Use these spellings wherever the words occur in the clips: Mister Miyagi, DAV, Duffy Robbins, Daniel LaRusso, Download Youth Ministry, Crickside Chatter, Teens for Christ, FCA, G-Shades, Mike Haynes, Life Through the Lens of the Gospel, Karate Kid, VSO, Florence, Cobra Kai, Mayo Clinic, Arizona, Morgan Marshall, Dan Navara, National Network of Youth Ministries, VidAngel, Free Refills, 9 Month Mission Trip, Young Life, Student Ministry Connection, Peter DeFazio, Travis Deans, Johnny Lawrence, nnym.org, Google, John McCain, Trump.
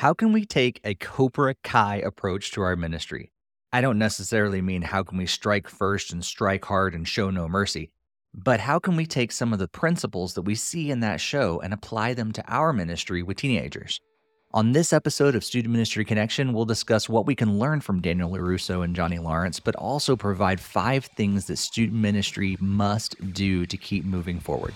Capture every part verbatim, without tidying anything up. how can we take a Cobra Kai approach to our ministry? I don't necessarily mean how can we strike first and strike hard and show no mercy, but how can we take some of the principles that we see in that show and apply them to our ministry with teenagers? On this episode of Student Ministry Connection, we'll discuss what we can learn from Daniel LaRusso and Johnny Lawrence, but also provide five things that student ministry must do to keep moving forward.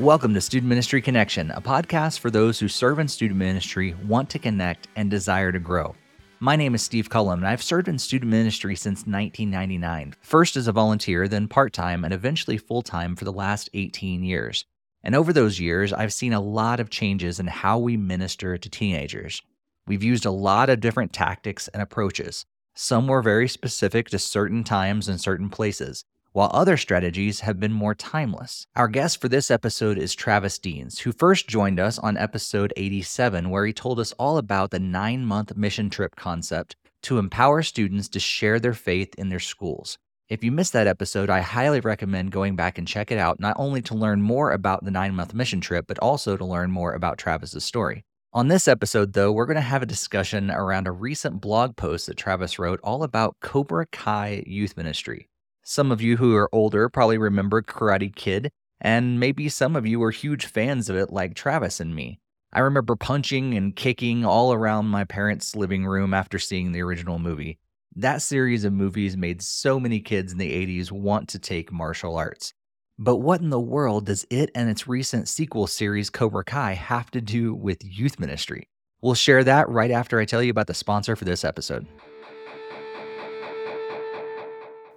Welcome to Student Ministry Connection, a podcast for those who serve in student ministry, want to connect, and desire to grow. My name is Steve Cullum, and I've served in student ministry since nineteen ninety-nine, first as a volunteer, then part-time, and eventually full-time for the last eighteen years. And over those years, I've seen a lot of changes in how we minister to teenagers. We've used a lot of different tactics and approaches. Some were very specific to certain times and certain places, while other strategies have been more timeless. Our guest for this episode is Travis Deans, who first joined us on episode eighty-seven, where he told us all about the nine-month mission trip concept to empower students to share their faith in their schools. If you missed that episode, I highly recommend going back and check it out, not only to learn more about the nine-month mission trip, but also to learn more about Travis's story. On this episode, though, we're going to have a discussion around a recent blog post that Travis wrote all about Cobra Kai youth ministry. Some of you who are older probably remember Karate Kid, and maybe some of you are huge fans of it like Travis and me. I remember punching and kicking all around my parents' living room after seeing the original movie. That series of movies made so many kids in the eighties want to take martial arts. But what in the world does it and its recent sequel series, Cobra Kai, have to do with youth ministry? We'll share that right after I tell you about the sponsor for this episode.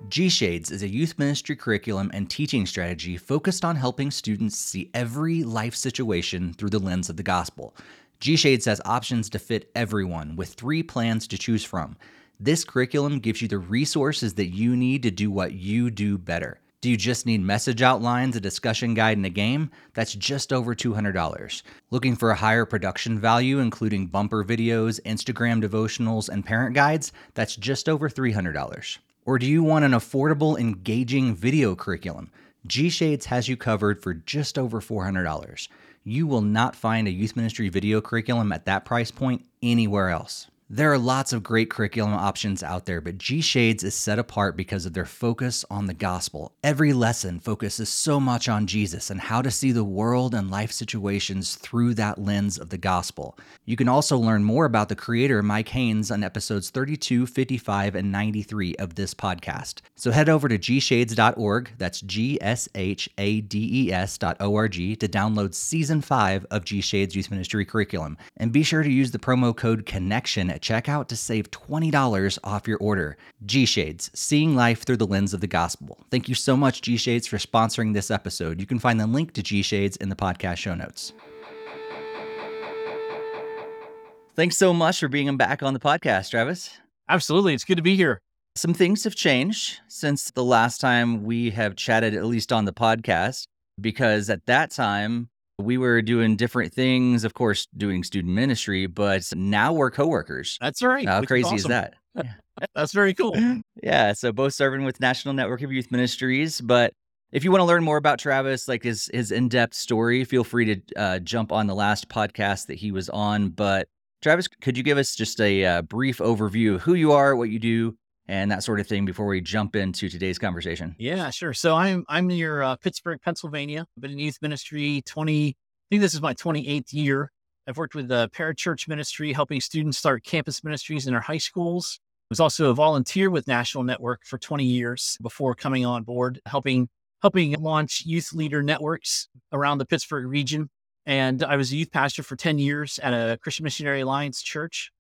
G-Shades is a youth ministry curriculum and teaching strategy focused on helping students see every life situation through the lens of the gospel. G-Shades has options to fit everyone with three plans to choose from. This curriculum gives you the resources that you need to do what you do better. Do you just need message outlines, a discussion guide, and a game? That's just over two hundred dollars. Looking for a higher production value, including bumper videos, Instagram devotionals, and parent guides? That's just over three hundred dollars. Or do you want an affordable, engaging video curriculum? G-Shades has you covered for just over four hundred dollars. You will not find a youth ministry video curriculum at that price point anywhere else. There are lots of great curriculum options out there, but G-Shades is set apart because of their focus on the gospel. Every lesson focuses so much on Jesus and how to see the world and life situations through that lens of the gospel. You can also learn more about the creator, Mike Haynes, on episodes thirty-two, fifty-five, and ninety-three of this podcast. So head over to G Shades dot org, that's G S H A D E S dot O R G, to download Season five of G-Shades Youth Ministry Curriculum. And be sure to use the promo code CONNECTION at checkout to save twenty dollars off your order. G-Shades, seeing life through the lens of the gospel. Thank you so much, G-Shades, for sponsoring this episode. You can find the link to G-Shades in the podcast show notes. Thanks so much for being back on the podcast, Travis. Absolutely. It's good to be here. Some things have changed since the last time we have chatted, at least on the podcast, because at that time, we were doing different things, of course, doing student ministry, but now we're coworkers. That's right. How crazy is, awesome. is that? Yeah. That's very cool. Yeah. So both serving with National Network of Youth Ministries, but if you want to learn more about Travis, like his his in-depth story, feel free to uh, jump on the last podcast that he was on. But Travis, could you give us just a uh, brief overview of who you are, what you do, and that sort of thing before we jump into today's conversation? Yeah, sure. So I'm I'm near uh, Pittsburgh, Pennsylvania. I've been in youth ministry twenty, I think this is my twenty-eighth year. I've worked with the parachurch ministry, helping students start campus ministries in their high schools. I was also a volunteer with National Network for twenty years before coming on board, helping helping launch youth leader networks around the Pittsburgh region. And I was a youth pastor for ten years at a Christian Missionary Alliance church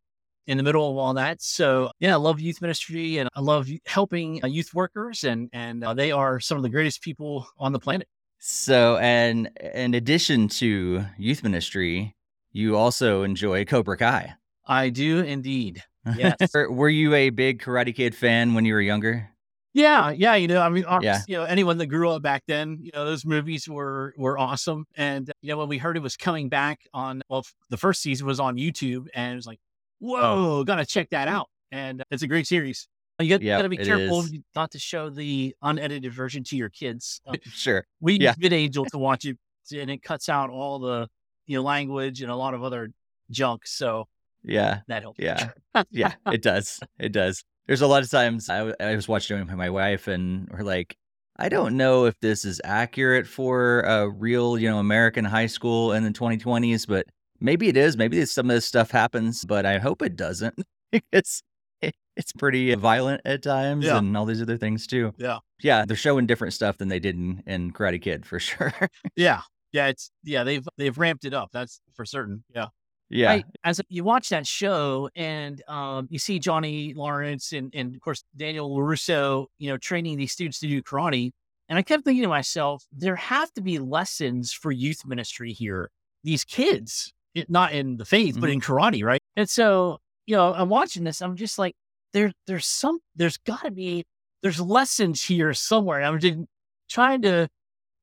in the middle of all that. So yeah, I love youth ministry and I love helping youth workers, and and uh, they are some of the greatest people on the planet. So, and in addition to youth ministry, you also enjoy Cobra Kai. I do indeed. Yes. Were you a big Karate Kid fan when you were younger? Yeah. Yeah. You know, I mean, yeah. you know, anyone that grew up back then, you know, those movies were, were awesome. And, you know, when we heard it was coming back on, well, the first season was on YouTube, and it was like, whoa, oh. Gotta check that out. And it's a great series. You got yep, to be careful not to show the unedited version to your kids. Um, sure. We yeah. use VidAngel to watch it, and it cuts out all the you know, language and a lot of other junk. So yeah, that helps. Yeah, yeah, it does. It does. There's a lot of times I, w- I was watching it with my wife, and we're like, I don't know if this is accurate for a real, you know, American high school in the twenty twenties, but maybe it is. Maybe some of this stuff happens, but I hope it doesn't. It's It's pretty violent at times yeah. and all these other things too. Yeah. Yeah. They're showing different stuff than they did in, in Karate Kid for sure. yeah. Yeah. It's, yeah. They've, they've ramped it up. That's for certain. Yeah. Yeah. I, as you watch that show and um, you see Johnny Lawrence and, and of course, Daniel LaRusso, you know, training these students to do karate. And I kept thinking to myself, there have to be lessons for youth ministry here. These kids, it, not in the faith, mm-hmm. but in karate. Right. And so, you know, I'm watching this, I'm just like, There, there's some, there's got to be, there's lessons here somewhere. I'm just trying to,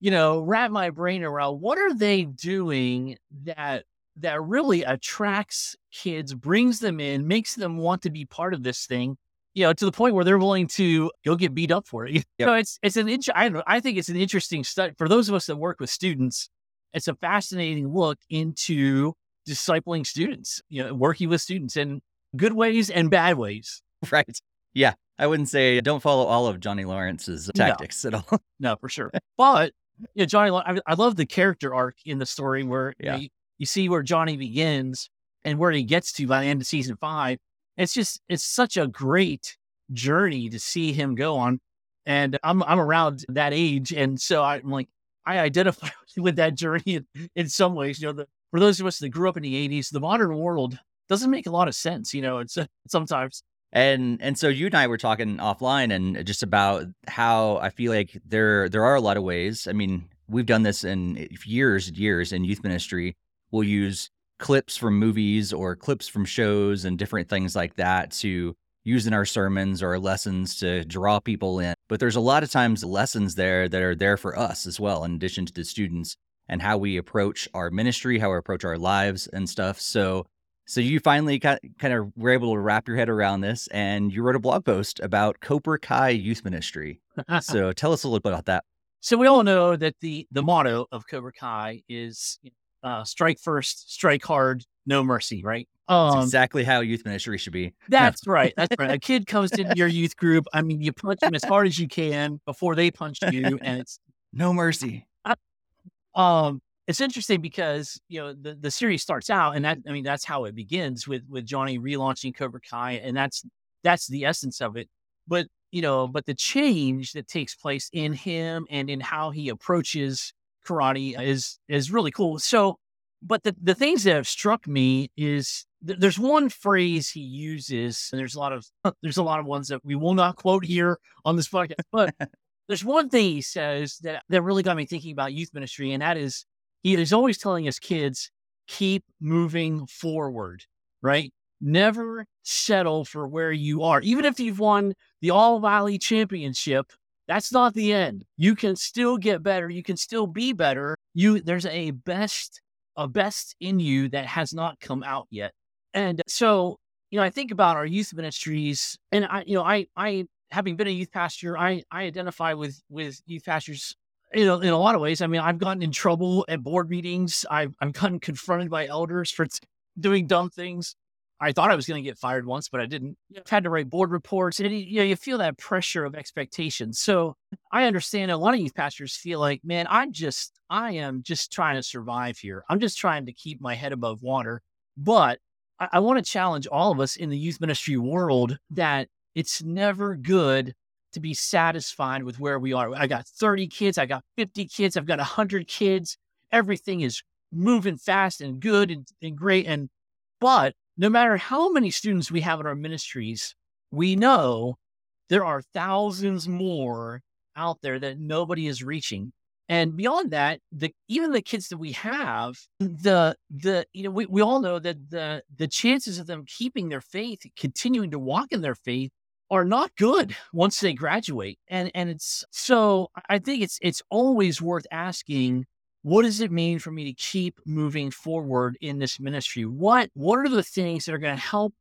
you know, wrap my brain around what are they doing that that really attracts kids, brings them in, makes them want to be part of this thing, you know, to the point where they're willing to go get beat up for it. You yep. know, it's it's an int- I don't know, I think it's an interesting study for those of us that work with students. It's a fascinating look into discipling students, you know, working with students in good ways and bad ways. Right. Yeah. I wouldn't say don't follow all of Johnny Lawrence's tactics no. at all. No, for sure. But you know, Johnny, I, I love the character arc in the story where yeah. you, you see where Johnny begins and where he gets to by the end of season five. It's just, it's such a great journey to see him go on. And I'm, I'm around that age. And so I'm like, I identify with that journey in, in some ways. You know, the, for those of us that grew up in the eighties, the modern world doesn't make a lot of sense. You know, it's uh, sometimes. And and so you and I were talking offline and just about how I feel like there there are a lot of ways. I mean, we've done this in years and years in youth ministry. We'll use clips from movies or clips from shows and different things like that to use in our sermons or our lessons to draw people in. But there's a lot of times lessons there that are there for us as well, in addition to the students and how we approach our ministry, how we approach our lives and stuff. So. So you finally kind of were able to wrap your head around this, and you wrote a blog post about Cobra Kai Youth Ministry. So tell us a little bit about that. So we all know that the the motto of Cobra Kai is uh, strike first, strike hard, no mercy, right? Um, that's exactly how youth ministry should be. That's right. That's right. A kid comes into your youth group. I mean, you punch them as hard as you can before they punch you, and it's no mercy. I, um. It's interesting because, you know, the, the series starts out and that, I mean, that's how it begins with, with Johnny relaunching Cobra Kai. And that's, that's the essence of it. But, you know, but the change that takes place in him and in how he approaches karate is, is really cool. So, but the, the things that have struck me is th- there's one phrase he uses, and there's a lot of, there's a lot of ones that we will not quote here on this podcast, but there's one thing he says that, that really got me thinking about youth ministry. And that is, he is always telling his kids, keep moving forward, right? Never settle for where you are. Even if you've won the All Valley Championship, that's not the end. You can still get better. You can still be better. You there's a best, a best in you that has not come out yet. And so, you know, I think about our youth ministries, and I, you know, I, I having been a youth pastor, I, I identify with with youth pastors. You know, in a lot of ways, I mean, I've gotten in trouble at board meetings. I've, I've gotten confronted by elders for t- doing dumb things. I thought I was going to get fired once, but I didn't. I've had to write board reports. And, you know, you feel that pressure of expectation. So I understand a lot of youth pastors feel like, man, I just, I am just trying to survive here. I'm just trying to keep my head above water. But I, I want to challenge all of us in the youth ministry world that it's never good to be satisfied with where we are. I got thirty kids. I got fifty kids. I've got one hundred kids. Everything is moving fast and good and, and great. And but no matter how many students we have in our ministries, we know there are thousands more out there that nobody is reaching. And beyond that, the even the kids that we have, the the you know we, we all know that the the chances of them keeping their faith, continuing to walk in their faith, are not good once they graduate. And and it's so I think it's it's always worth asking, what does it mean for me to keep moving forward in this ministry? What what are the things that are going to help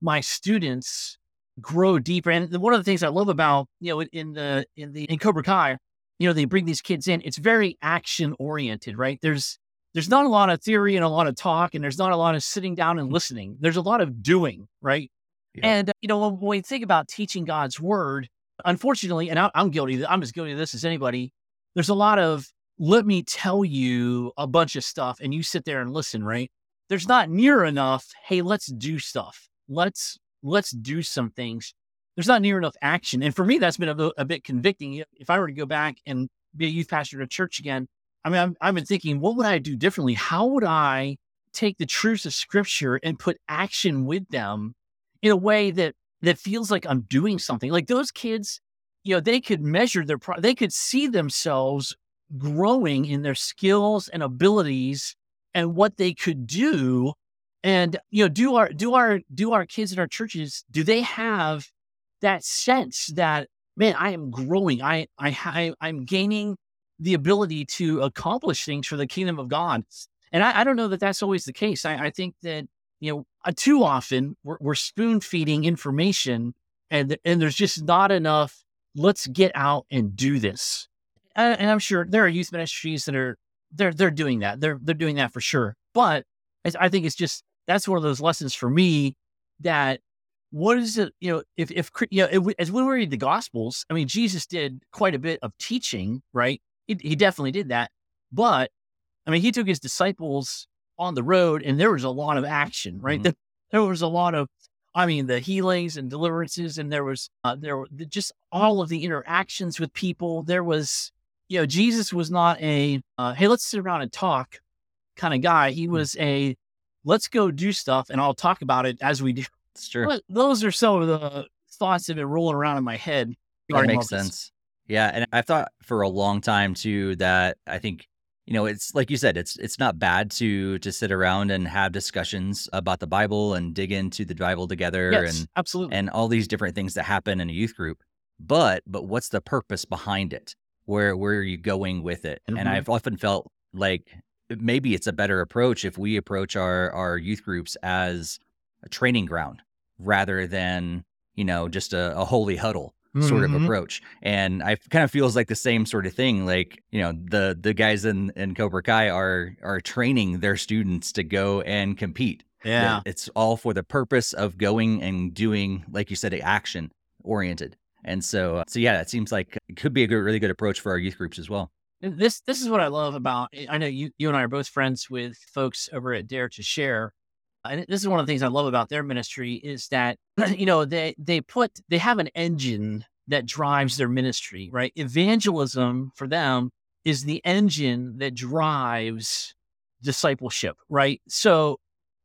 my students grow deeper. And one of the things I love about, you know, in the in the in Cobra Kai, you know, they bring these kids in. It's very action oriented, right? There's there's not a lot of theory and a lot of talk, and there's not a lot of sitting down and listening. There's a lot of doing, right? Yeah. And you know, when we think about teaching God's word, unfortunately, and I, I'm guilty. I'm as guilty of this as anybody. There's a lot of let me tell you a bunch of stuff, and you sit there and listen, right? There's not near enough. Hey, let's do stuff. Let's let's do some things. There's not near enough action. And for me, that's been a, a bit convicting. If I were to go back and be a youth pastor at a church again, I mean, I'm, I've been thinking, what would I do differently? How would I take the truths of Scripture and put action with them in a way that that feels like I'm doing something? Like those kids, you know, they could measure their, pro- they could see themselves growing in their skills and abilities and what they could do. And, you know, do our, do our, do our kids in our churches, do they have that sense that, man, I am growing. I, I, I I'm gaining the ability to accomplish things for the kingdom of God. And I, I don't know that that's always the case. I, I think that, you know, uh, too often we're, we're spoon feeding information and, th- and there's just not enough. Let's get out and do this. And, and I'm sure there are youth ministries that are, they're, they're doing that. They're, they're doing that for sure. But I, I think it's just, that's one of those lessons for me that what is it, you know, if, if, you know, it, as when we read the Gospels, I mean, Jesus did quite a bit of teaching, right? He, he definitely did that. But I mean, he took his disciples on the road and there was a lot of action, right? Mm-hmm. There, there was a lot of, I mean, the healings and deliverances, and there was, uh, there were just all of the interactions with people. There was, you know, Jesus was not a, uh, hey, let's sit around and talk kind of guy. He was mm-hmm. a, let's go do stuff and I'll talk about it as we do. Sure. But those are some of the thoughts that have been rolling around in my head. That makes sense. Yeah. And I've thought for a long time too, that I think, you know, it's like you said, it's it's not bad to to sit around and have discussions about the Bible and dig into the Bible together. Yes, and absolutely. And all these different things that happen in a youth group. But but what's the purpose behind it? Where where are you going with it? Mm-hmm. And I've often felt like maybe it's a better approach if we approach our, our youth groups as a training ground rather than, you know, just a, a holy huddle. Sort of mm-hmm. approach. And I kind of feels like the same sort of thing. Like, you know, the the guys in, in Cobra Kai are are training their students to go and compete. Yeah. It's all for the purpose of going and doing, like you said, action oriented. And so, so yeah, it seems like it could be a good, really good approach for our youth groups as well. This this is what I love about, I know you, you and I are both friends with folks over at Dare to Share. And this is one of the things I love about their ministry is that, you know, they, they put, they have an engine that drives their ministry, right? Evangelism for them is the engine that drives discipleship, right? So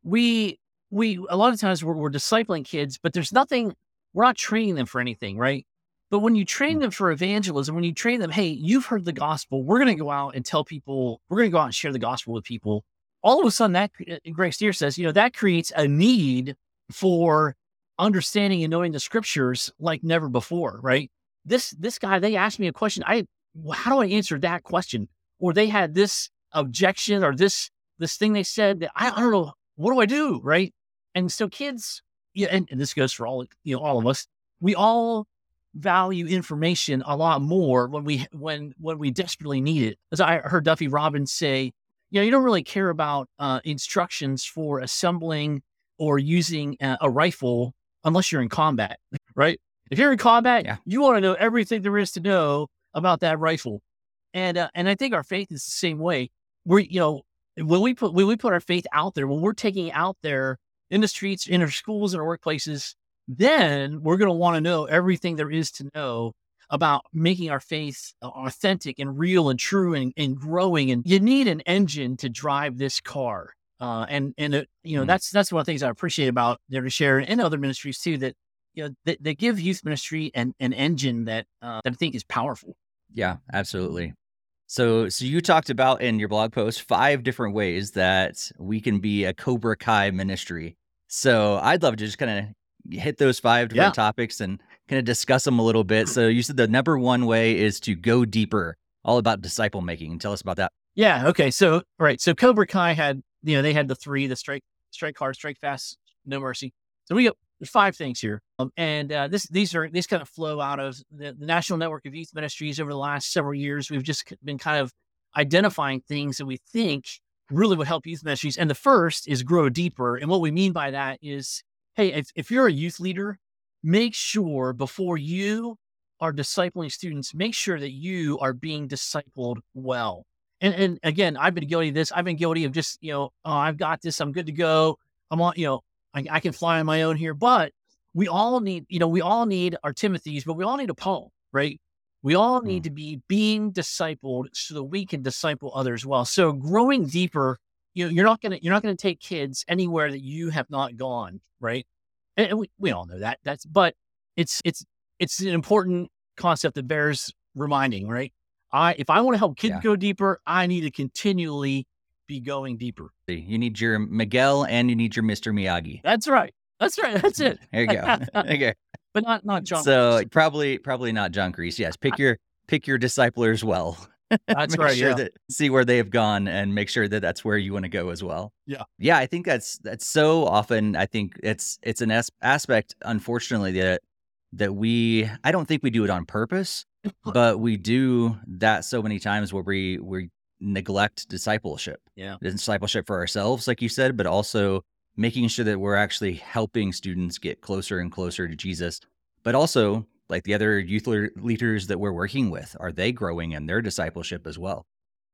we, we, a lot of times we're, we're discipling kids, but there's nothing, we're not training them for anything, right? But when you train them for evangelism, when you train them, hey, you've heard the gospel, we're going to go out and tell people, we're going to go out and share the gospel with people. All of a sudden, that Greg Steer says, you know, that creates a need for understanding and knowing the Scriptures like never before, right? This this guy, they asked me a question. I how do I answer that question? Or they had this objection or this this thing they said that I, I don't know. What do I do, right? And so kids, yeah, and, and this goes for all you know, all of us. We all value information a lot more when we when when we desperately need it. As I heard Duffy Robbins say. You know, you don't really care about uh, instructions for assembling or using a, a rifle unless you're in combat, right? If you're in combat, yeah. you want to know everything there is to know about that rifle. And uh, and I think our faith is the same way. We're, you know, when we put when we put our faith out there, when we're taking it out there in the streets, in our schools, in our workplaces, then we're going to want to know everything there is to know about making our faith authentic and real and true and, and growing. And you need an engine to drive this car. Uh, and, and it, you know, mm-hmm. that's, that's one of the things I appreciate about Dare to Share and other ministries too, that, you know, they, they give youth ministry an, an engine that, uh, that I think is powerful. Yeah, absolutely. So, so you talked about in your blog post, five different ways that we can be a Cobra Kai ministry. So I'd love to just kind of hit those five different yeah. topics and kind of discuss them a little bit. So you said the number one way is to go deeper, all about disciple making. Tell us about that. Yeah. Okay. So, all right. So Cobra Kai had, you know, they had the three, the strike, strike hard, strike fast, no mercy. So we go, There's five things here, um, and uh, this these are these kind of flow out of the, the National Network of Youth Ministries. Over the last several years, we've just been kind of identifying things that we think really would help youth ministries. And the first is grow deeper. And what we mean by that is, hey, if, if you're a youth leader, make sure before you are discipling students, make sure that you are being discipled well. And, and again, I've been guilty of this. I've been guilty of just, you know, oh, I've got this. I'm good to go. I'm on, you know, I, I can fly on my own here. But we all need, you know, we all need our Timothys, but we all need a Paul, right? We all need to be being discipled so that we can disciple others well. So growing deeper, you know, you're not gonna you're not gonna take kids anywhere that you have not gone, right? And we, we all know that. That's but it's it's it's an important concept that bears reminding, right? I if I want to help kids yeah. go deeper, I need to continually be going deeper. You need your Miguel and you need your Mister Miyagi. That's right. That's right. That's it. There you go. Okay. But not, not John. So Reese. probably, probably not John Reese. Yes. Pick your, pick your disciplers well. That's right. Sure yeah. that, see where they have gone and make sure that that's where you want to go as well. Yeah. Yeah. I think that's, that's so often, I think it's, it's an as- aspect, unfortunately, that, that we, I don't think we do it on purpose, but we do that so many times where we, we neglect discipleship. Yeah. Discipleship for ourselves, like you said, but also making sure that we're actually helping students get closer and closer to Jesus, but also like the other youth le- leaders that we're working with, are they growing in their discipleship as well?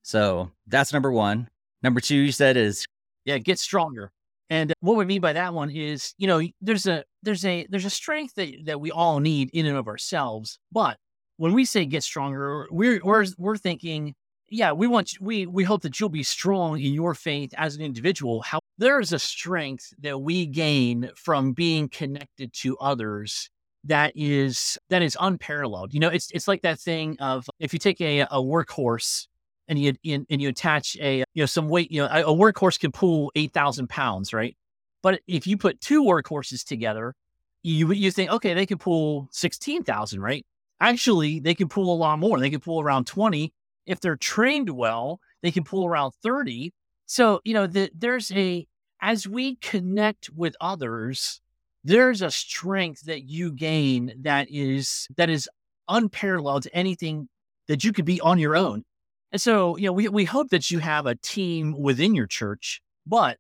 So that's number one. Number two, you said is, yeah, get stronger. And what we mean by that one is, you know, there's a, there's a, there's a strength that, that we all need in and of ourselves. But when we say get stronger, we're, we're, we're thinking, yeah, we want, we, we hope that you'll be strong in your faith as an individual. How there is a strength that we gain from being connected to others that is, that is unparalleled. You know, it's, it's like that thing of if you take a, a workhorse and you, and you attach a, you know, some weight, you know, a workhorse can pull eight thousand pounds, right? But if you put two workhorses together, you, you think, okay, they can pull sixteen thousand, right? Actually, they can pull a lot more. They can pull around twenty. If they're trained well, they can pull around thirty. So, you know, the, there's a, as we connect with others, there's a strength that you gain that is, that is unparalleled to anything that you could be on your own. And so, you know, we, we hope that you have a team within your church, but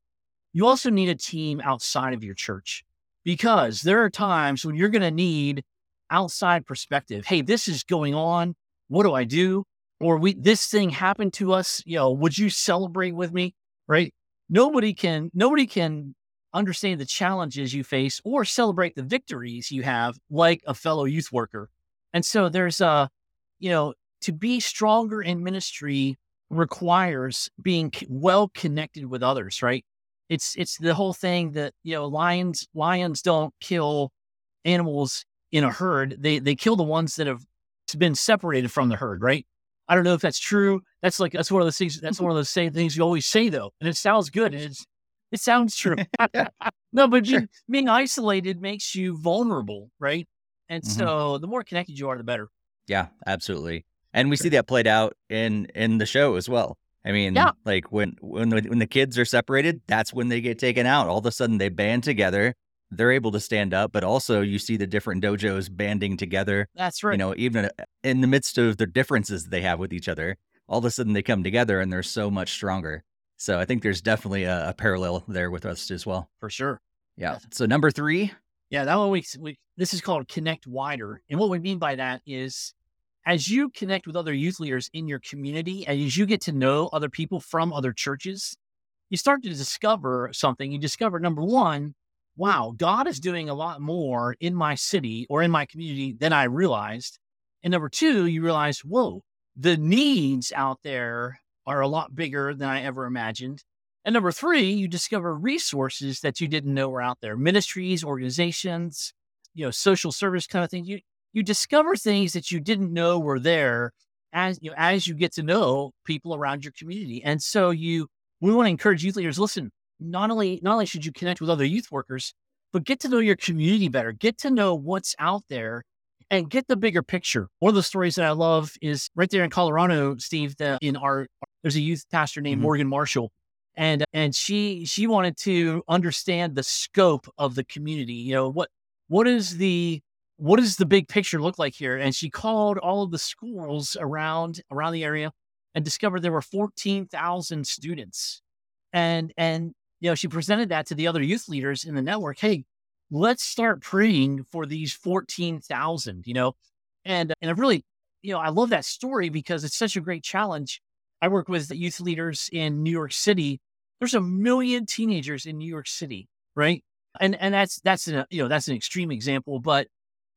you also need a team outside of your church, because there are times when you're going to need outside perspective. Hey, this is going on. What do I do? Or we, this thing happened to us, you know, would you celebrate with me? Right? Nobody can, nobody can understand the challenges you face or celebrate the victories you have like a fellow youth worker. And so there's a, you know, to be stronger in ministry requires being well connected with others, right? It's, it's the whole thing that, you know, lions, lions don't kill animals in a herd. They, they kill the ones that have been separated from the herd, right? I don't know if that's true. That's like, that's one of those things, that's one of those same things you always say though. And it sounds good. And it's, it sounds true. No, but sure. being, being isolated makes you vulnerable, right? And mm-hmm. so the more connected you are, the better. Yeah, absolutely. And we sure. see that played out in, in the show as well. I mean, yeah. like when, when, when the kids are separated, that's when they get taken out. All of a sudden they band together. They're able to stand up, but also you see the different dojos banding together. That's right. You know, even in the midst of the differences that they have with each other, all of a sudden they come together and they're so much stronger. So I think there's definitely a, a parallel there with us as well. For sure. Yeah. So number three. Yeah, that one we, we, this is called connect wider. And what we mean by that is as you connect with other youth leaders in your community, as you get to know other people from other churches, you start to discover something. You discover, number one, wow, God is doing a lot more in my city or in my community than I realized. And number two, you realize, whoa, the needs out there are a lot bigger than I ever imagined. And number three, you discover resources that you didn't know were out there, ministries, organizations, you know, social service kind of thing. You, you discover things that you didn't know were there as you know, as you get to know people around your community. And so you, we want to encourage youth leaders, listen, Not only not only should you connect with other youth workers, but get to know your community better. Get to know what's out there and get the bigger picture. One of the stories that I love is right there in Colorado, Steve, the, in our, there's a youth pastor named mm-hmm. Morgan Marshall. And and she she wanted to understand the scope of the community. You know, what what is the what does the big picture look like here? And she called all of the schools around around the area and discovered there were fourteen thousand students. And and you know, she presented that to the other youth leaders in the network. Hey, let's start praying for these fourteen thousand, you know. And and I really, you know, I love that story because it's such a great challenge. I work with the youth leaders in New York City. There's a million teenagers in New York City, right? And and that's that's an you know that's an extreme example, but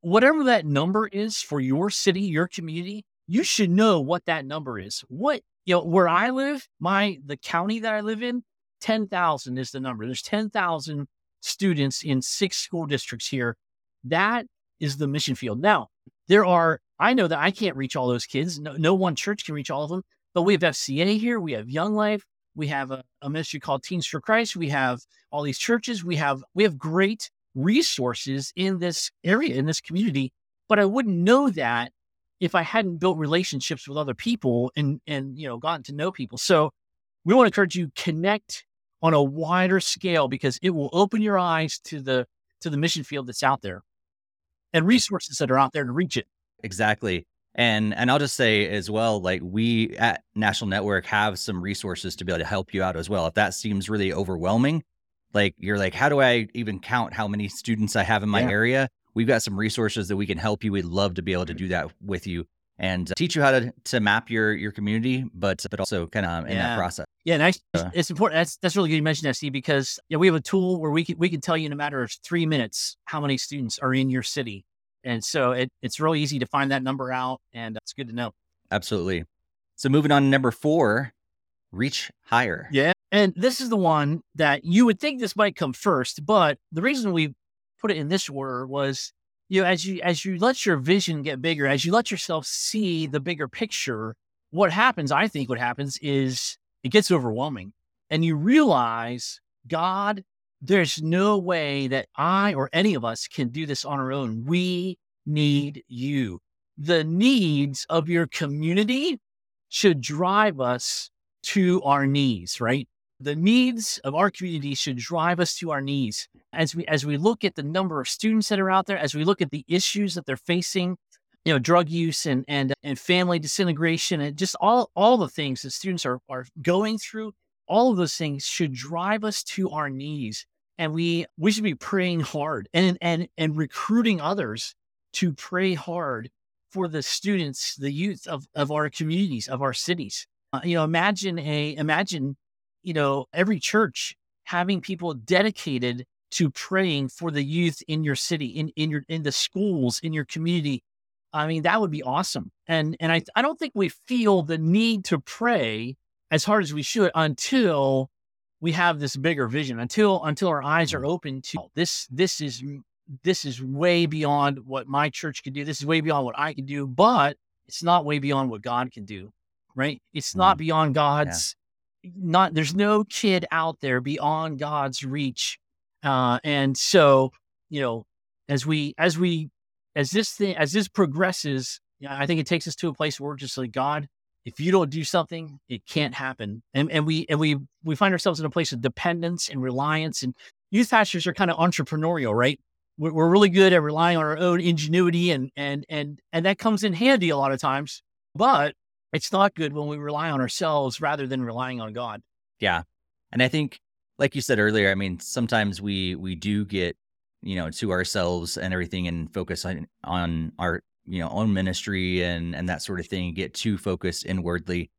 whatever that number is for your city, your community, you should know what that number is. What you know, where I live, my the county that I live in, ten thousand is the number. There's ten thousand students in six school districts here. That is the mission field. Now, there are I know that I can't reach all those kids. No, no one church can reach all of them. But we have F C A here. We have Young Life. We have a, a ministry called Teens for Christ. We have all these churches. We have we have great resources in this area, in this community. But I wouldn't know that if I hadn't built relationships with other people and and you know gotten to know people. So we want to encourage you connect on a wider scale because it will open your eyes to the to the mission field that's out there and resources that are out there to reach it. Exactly. And and I'll just say as well, like we at National Network have some resources to be able to help you out as well. If that seems really overwhelming, like you're like, how do I even count how many students I have in my yeah. area? We've got some resources that we can help you. We'd love to be able to do that with you and teach you how to, to map your your community, but but also kind of in yeah. that process. Yeah, and I, uh, it's important. That's that's really good you mentioned that, Steve, because yeah, we have a tool where we can, we can tell you in a matter of three minutes how many students are in your city. And so it, it's really easy to find that number out, and it's good to know. Absolutely. So moving on to number four, reach higher. Yeah. And this is the one that you would think this might come first, but the reason we put it in this order was, you know, as you as you let your vision get bigger, as you let yourself see the bigger picture, what happens, I think what happens is it gets overwhelming. And you realize, God, there's no way that I or any of us can do this on our own. We need you. The needs of your community should drive us to our knees, right? The needs of our community should drive us to our knees. As we as we look at the number of students that are out there, as we look at the issues that they're facing, you know, drug use and and and family disintegration and just all, all the things that students are, are going through, all of those things should drive us to our knees. And we we should be praying hard and and and recruiting others to pray hard for the students, the youth of, of our communities, of our cities. Uh, you know, imagine a imagine, you know, every church having people dedicated to praying for the youth in your city, in in your in the schools, in your community. I mean, that would be awesome. And and I I don't think we feel the need to pray as hard as we should until we have this bigger vision, until until our eyes are open to this. This is this is way beyond what my church can do. This is way beyond what I can do, but it's not way beyond what God can do, right? It's not beyond God's, yeah. not, there's no kid out there beyond God's reach. Uh, and so, you know, as we, as we, as this thing, as this progresses, you know, I think it takes us to a place where we're just like, God, if you don't do something, it can't happen. And and we and we we find ourselves in a place of dependence and reliance. And youth pastors are kind of entrepreneurial, right? We're, we're really good at relying on our own ingenuity, and and and and that comes in handy a lot of times. But it's not good when we rely on ourselves rather than relying on God. Yeah, and I think, like you said earlier, I mean, sometimes we we do get, you know, to ourselves and everything, and focus on on our. you know, own ministry and, and that sort of thing, get too focused inwardly.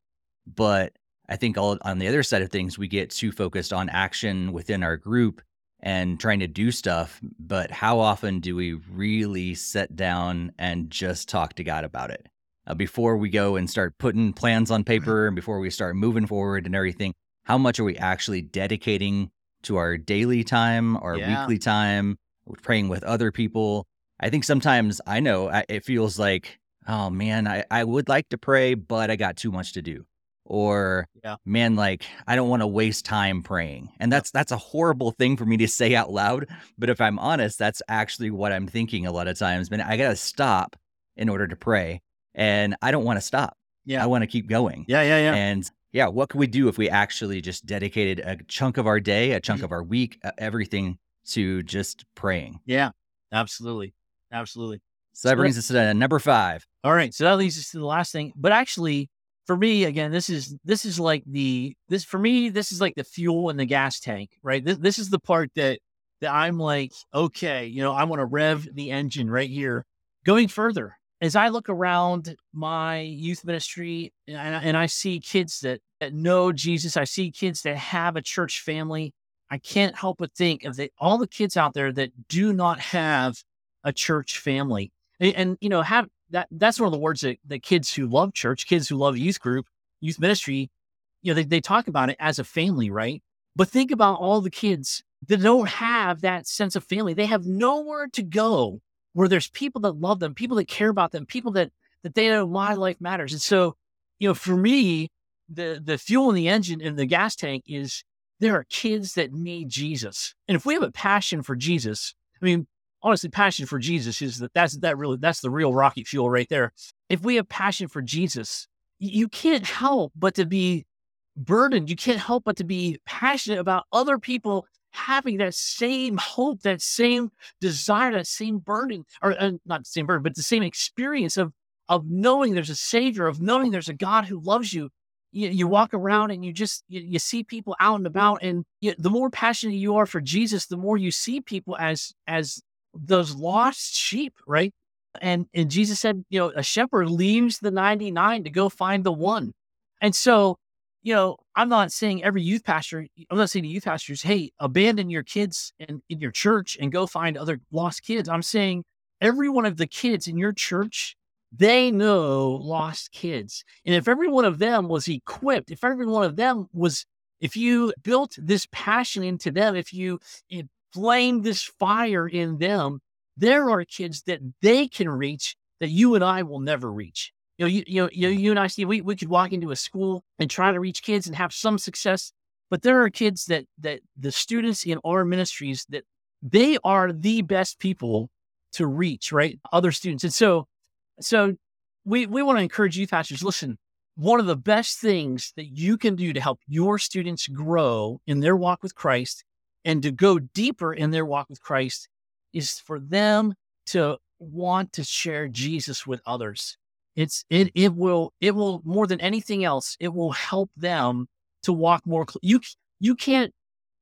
But I think all on the other side of things, we get too focused on action within our group and trying to do stuff. But how often do we really sit down and just talk to God about it uh, before we go and start putting plans on paper and before we start moving forward and everything? How much are we actually dedicating to our daily time, our yeah. weekly time, praying with other people? I think sometimes I know it feels like, oh man, I, I would like to pray, but I got too much to do. Or yeah. man, like I don't want to waste time praying. And that's, that's a horrible thing for me to say out loud. But if I'm honest, that's actually what I'm thinking a lot of times. Man, I got to stop in order to pray. And I don't want to stop. Yeah. I want to keep going. Yeah, yeah, yeah. And yeah, what can we do if we actually just dedicated a chunk of our day, a chunk of our week, everything to just praying? Yeah. Absolutely. Absolutely. So that brings us to that, number five. All right. So that leads us to the last thing. But actually, for me, again, this is this is like the this for me, this is like the fuel in the gas tank, right? This this is the part that that I'm like, okay, you know, I want to rev the engine right here. Going further, as I look around my youth ministry and I, and I see kids that, that know Jesus, I see kids that have a church family, I can't help but think of the, all the kids out there that do not have a church family. And, and you know, have that that's one of the words that the kids who love church, kids who love youth group, youth ministry, you know, they, they talk about it as a family, right? But think about all the kids that don't have that sense of family. They have nowhere to go where there's people that love them, people that care about them, people that, that they know why life matters. And so, you know, for me, the the fuel in the engine and the gas tank is there are kids that need Jesus. And if we have a passion for Jesus, I mean, honestly, passion for Jesus is that that's that really that's the real rocket fuel right there. If we have passion for Jesus, you can't help but to be burdened. You can't help but to be passionate about other people having that same hope, that same desire, that same burden, or uh, not the same burden, but the same experience of of knowing there's a Savior, of knowing there's a God who loves you. You, you walk around and you just you, you see people out and about, and you, the more passionate you are for Jesus, the more you see people as as those lost sheep, right? And and Jesus said, you know, a shepherd leaves the ninety-nine to go find the one. And so, you know, I'm not saying every youth pastor, I'm not saying to youth pastors, hey, abandon your kids and in your church and go find other lost kids. I'm saying every one of the kids in your church, they know lost kids. And if every one of them was equipped, if every one of them was, if you built this passion into them, if you it, flame this fire in them, there are kids that they can reach that you and I will never reach. You know, you, you know, you, you and I, Steve, we, we could walk into a school and try to reach kids and have some success, but there are kids that that the students in our ministries that they are the best people to reach, right? Other students. And so, so we we want to encourage youth pastors. Listen, one of the best things that you can do to help your students grow in their walk with Christ and to go deeper in their walk with Christ is for them to want to share Jesus with others. It's it it will it will more than anything else, it will help them to walk more. Cl- you you can't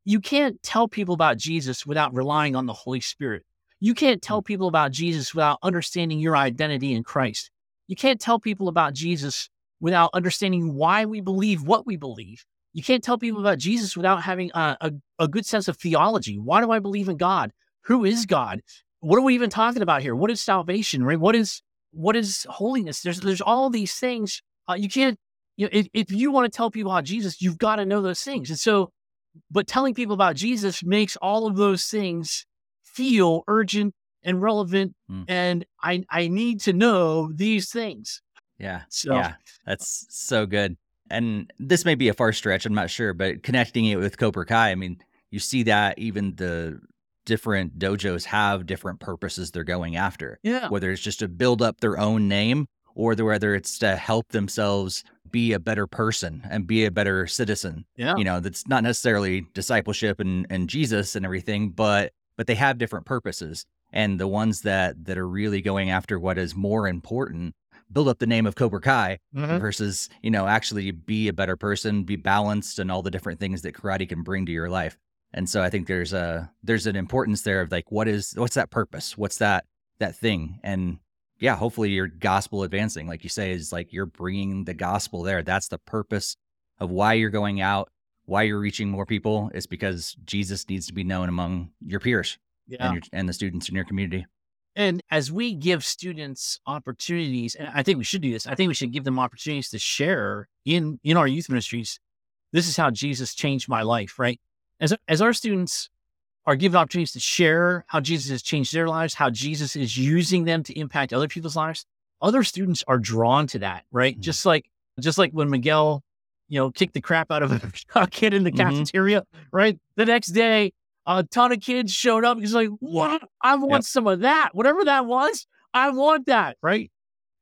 you can't tell people about Jesus without relying on the Holy Spirit. You can't tell people about Jesus without understanding your identity in Christ. You can't tell people about Jesus without understanding why we believe what we believe. You can't tell people about Jesus without having a, a, a good sense of theology. Why do I believe in God? Who is God? What are we even talking about here? What is salvation, right? What is what is holiness? There's there's all these things. Uh, you can't, you know, if, if you want to tell people about Jesus, you've got to know those things. And so, but telling people about Jesus makes all of those things feel urgent and relevant. Mm. And I I need to know these things. Yeah. So, yeah. That's so good. And this may be a far stretch, I'm not sure, but connecting it with Cobra Kai, I mean, you see that even the different dojos have different purposes they're going after. Yeah. Whether it's just to build up their own name or whether it's to help themselves be a better person and be a better citizen. Yeah. You know, that's not necessarily discipleship and, and Jesus and everything, but but they have different purposes. And the ones that that are really going after what is more important build up the name of Cobra Kai mm-hmm. versus, you know, actually be a better person, be balanced and all the different things that karate can bring to your life. And so I think there's a, there's an importance there of like, what is, what's that purpose? What's that, that thing? And yeah, hopefully your gospel advancing, like you say, is like, you're bringing the gospel there. That's the purpose of why you're going out, why you're reaching more people is because Jesus needs to be known among your peers yeah. and, your, and the students in your community. And as we give students opportunities, and I think we should do this, I think we should give them opportunities to share in, in our youth ministries. This is how Jesus changed my life, right? As, as our students are given opportunities to share how Jesus has changed their lives, how Jesus is using them to impact other people's lives, other students are drawn to that, right? Mm-hmm. Just like just like when Miguel, you know, kicked the crap out of a kid in the cafeteria, mm-hmm. right? The next day, a ton of kids showed up. He's like, what? I want yep. some of that. Whatever that was, I want that, right?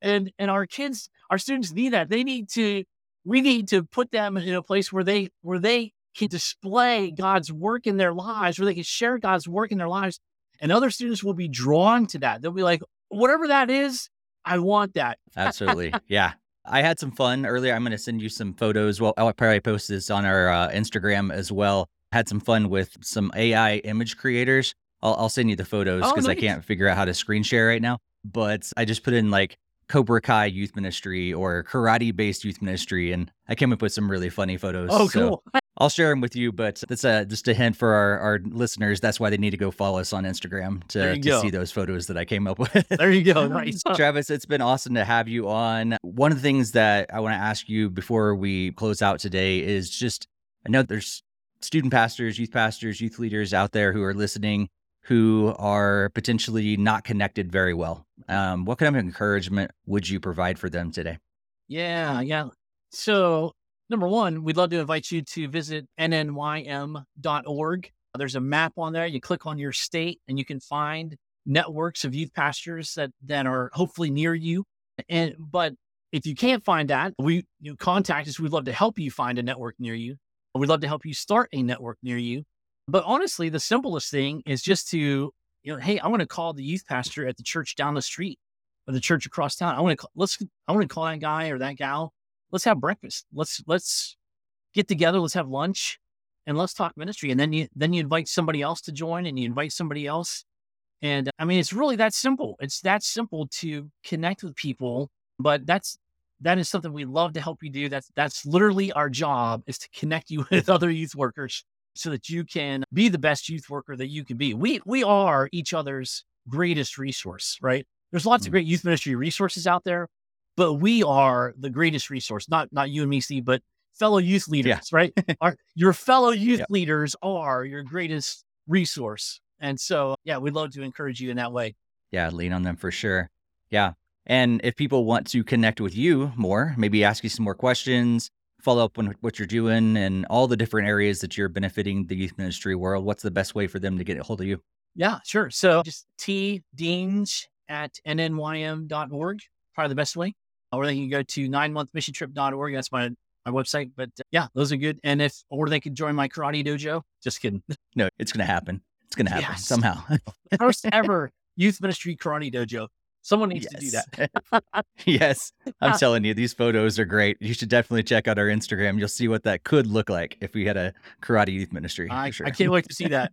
And and our kids, our students need that. They need to, we need to put them in a place where they where they can display God's work in their lives, where they can share God's work in their lives. And other students will be drawn to that. They'll be like, whatever that is, I want that. Absolutely. Yeah. I had some fun earlier. I'm going to send you some photos. Well, I'll probably post this on our uh, Instagram as well. Had some fun with some A I image creators. I'll, I'll send you the photos because oh, nice. I can't figure out how to screen share right now. But I just put in like Cobra Kai youth ministry or karate-based youth ministry, and I came up with some really funny photos. Oh, cool. So I'll share them with you, but that's a, just a hint for our, our listeners. That's why they need to go follow us on Instagram to, to see those photos that I came up with. There you go. Nice. Travis, it's been awesome to have you on. One of the things that I want to ask you before we close out today is just, I know there's student pastors, youth pastors, youth leaders out there who are listening who are potentially not connected very well. Um, what kind of encouragement would you provide for them today? Yeah, yeah. So number one, we'd love to invite you to visit N N Y M dot org. There's a map on there. You click on your state and you can find networks of youth pastors that, that are hopefully near you. And but if you can't find that, we you contact us. We'd love to help you find a network near you. We'd love to help you start a network near you. But honestly, the simplest thing is just to, you know, hey, I want to call the youth pastor at the church down the street or the church across town. I want to call, let's, I want to call that guy or that gal. Let's have breakfast. Let's, let's get together. Let's have lunch and let's talk ministry. And then you, then you invite somebody else to join and you invite somebody else. And I mean, it's really that simple. It's that simple to connect with people, but that's, that is something we love to help you do. That's, that's literally our job, is to connect you with other youth workers, so that you can be the best youth worker that you can be. We we are each other's greatest resource, right? There's lots mm-hmm. of great youth ministry resources out there, but we are the greatest resource. Not not you and me, Steve, but fellow youth leaders, yeah. right? Our, your fellow youth yep. leaders are your greatest resource. And so, yeah, we'd love to encourage you in that way. Yeah, lean on them for sure. Yeah. And if people want to connect with you more, maybe ask you some more questions, follow up on what you're doing and all the different areas that you're benefiting the youth ministry world, what's the best way for them to get a hold of you? Yeah, sure. So just T Deans at N N Y M dot org, probably the best way. Or they can go to nine month mission trip dot org. That's my, my website. But uh, yeah, those are good. And if, or they could join my karate dojo. Just kidding. No, it's going to happen. It's going to happen yes. somehow. First ever youth ministry karate dojo. Someone needs yes. to do that. Yes. I'm telling you, these photos are great. You should definitely check out our Instagram. You'll see what that could look like if we had a karate youth ministry. I, for sure. I can't wait to see that.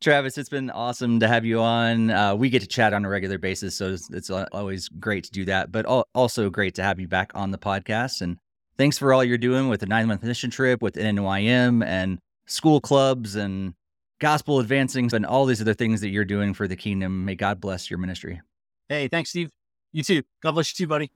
Travis, it's been awesome to have you on. Uh, we get to chat on a regular basis, so it's, it's always great to do that, but al- also great to have you back on the podcast. And thanks for all you're doing with the nine-month mission trip, with N N Y M and school clubs and gospel advancing and all these other things that you're doing for the kingdom. May God bless your ministry. Hey, thanks, Steve. You too. God bless you too, buddy.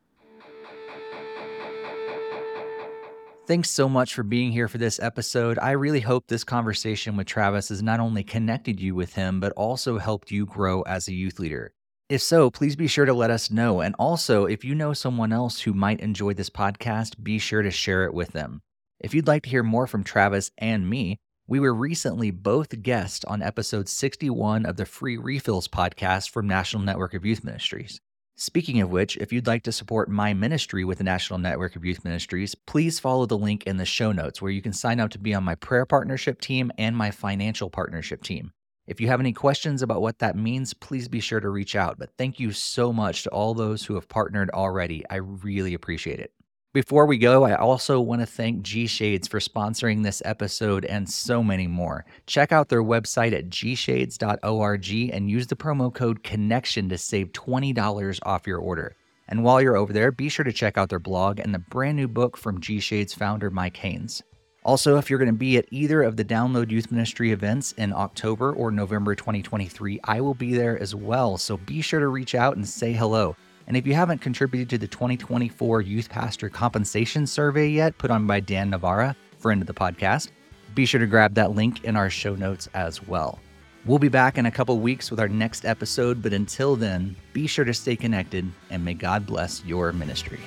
Thanks so much for being here for this episode. I really hope this conversation with Travis has not only connected you with him, but also helped you grow as a youth leader. If so, please be sure to let us know. And also, if you know someone else who might enjoy this podcast, be sure to share it with them. If you'd like to hear more from Travis and me, we were recently both guests on episode sixty-one of the Free Refills podcast from National Network of Youth Ministries. Speaking of which, if you'd like to support my ministry with the National Network of Youth Ministries, please follow the link in the show notes where you can sign up to be on my prayer partnership team and my financial partnership team. If you have any questions about what that means, please be sure to reach out. But thank you so much to all those who have partnered already. I really appreciate it. Before we go, I also want to thank G-Shades for sponsoring this episode and so many more. Check out their website at G Shades dot org and use the promo code CONNECTION to save twenty dollars off your order. And while you're over there, be sure to check out their blog and the brand new book from G-Shades founder Mike Haynes. Also, if you're going to be at either of the Download Youth Ministry events in October or November twenty twenty-three, I will be there as well, so be sure to reach out and say hello. And if you haven't contributed to the twenty twenty-four Youth Pastor Compensation Survey yet, put on by Dan Navara, friend of the podcast, be sure to grab that link in our show notes as well. We'll be back in a couple weeks with our next episode, but until then, be sure to stay connected and may God bless your ministry.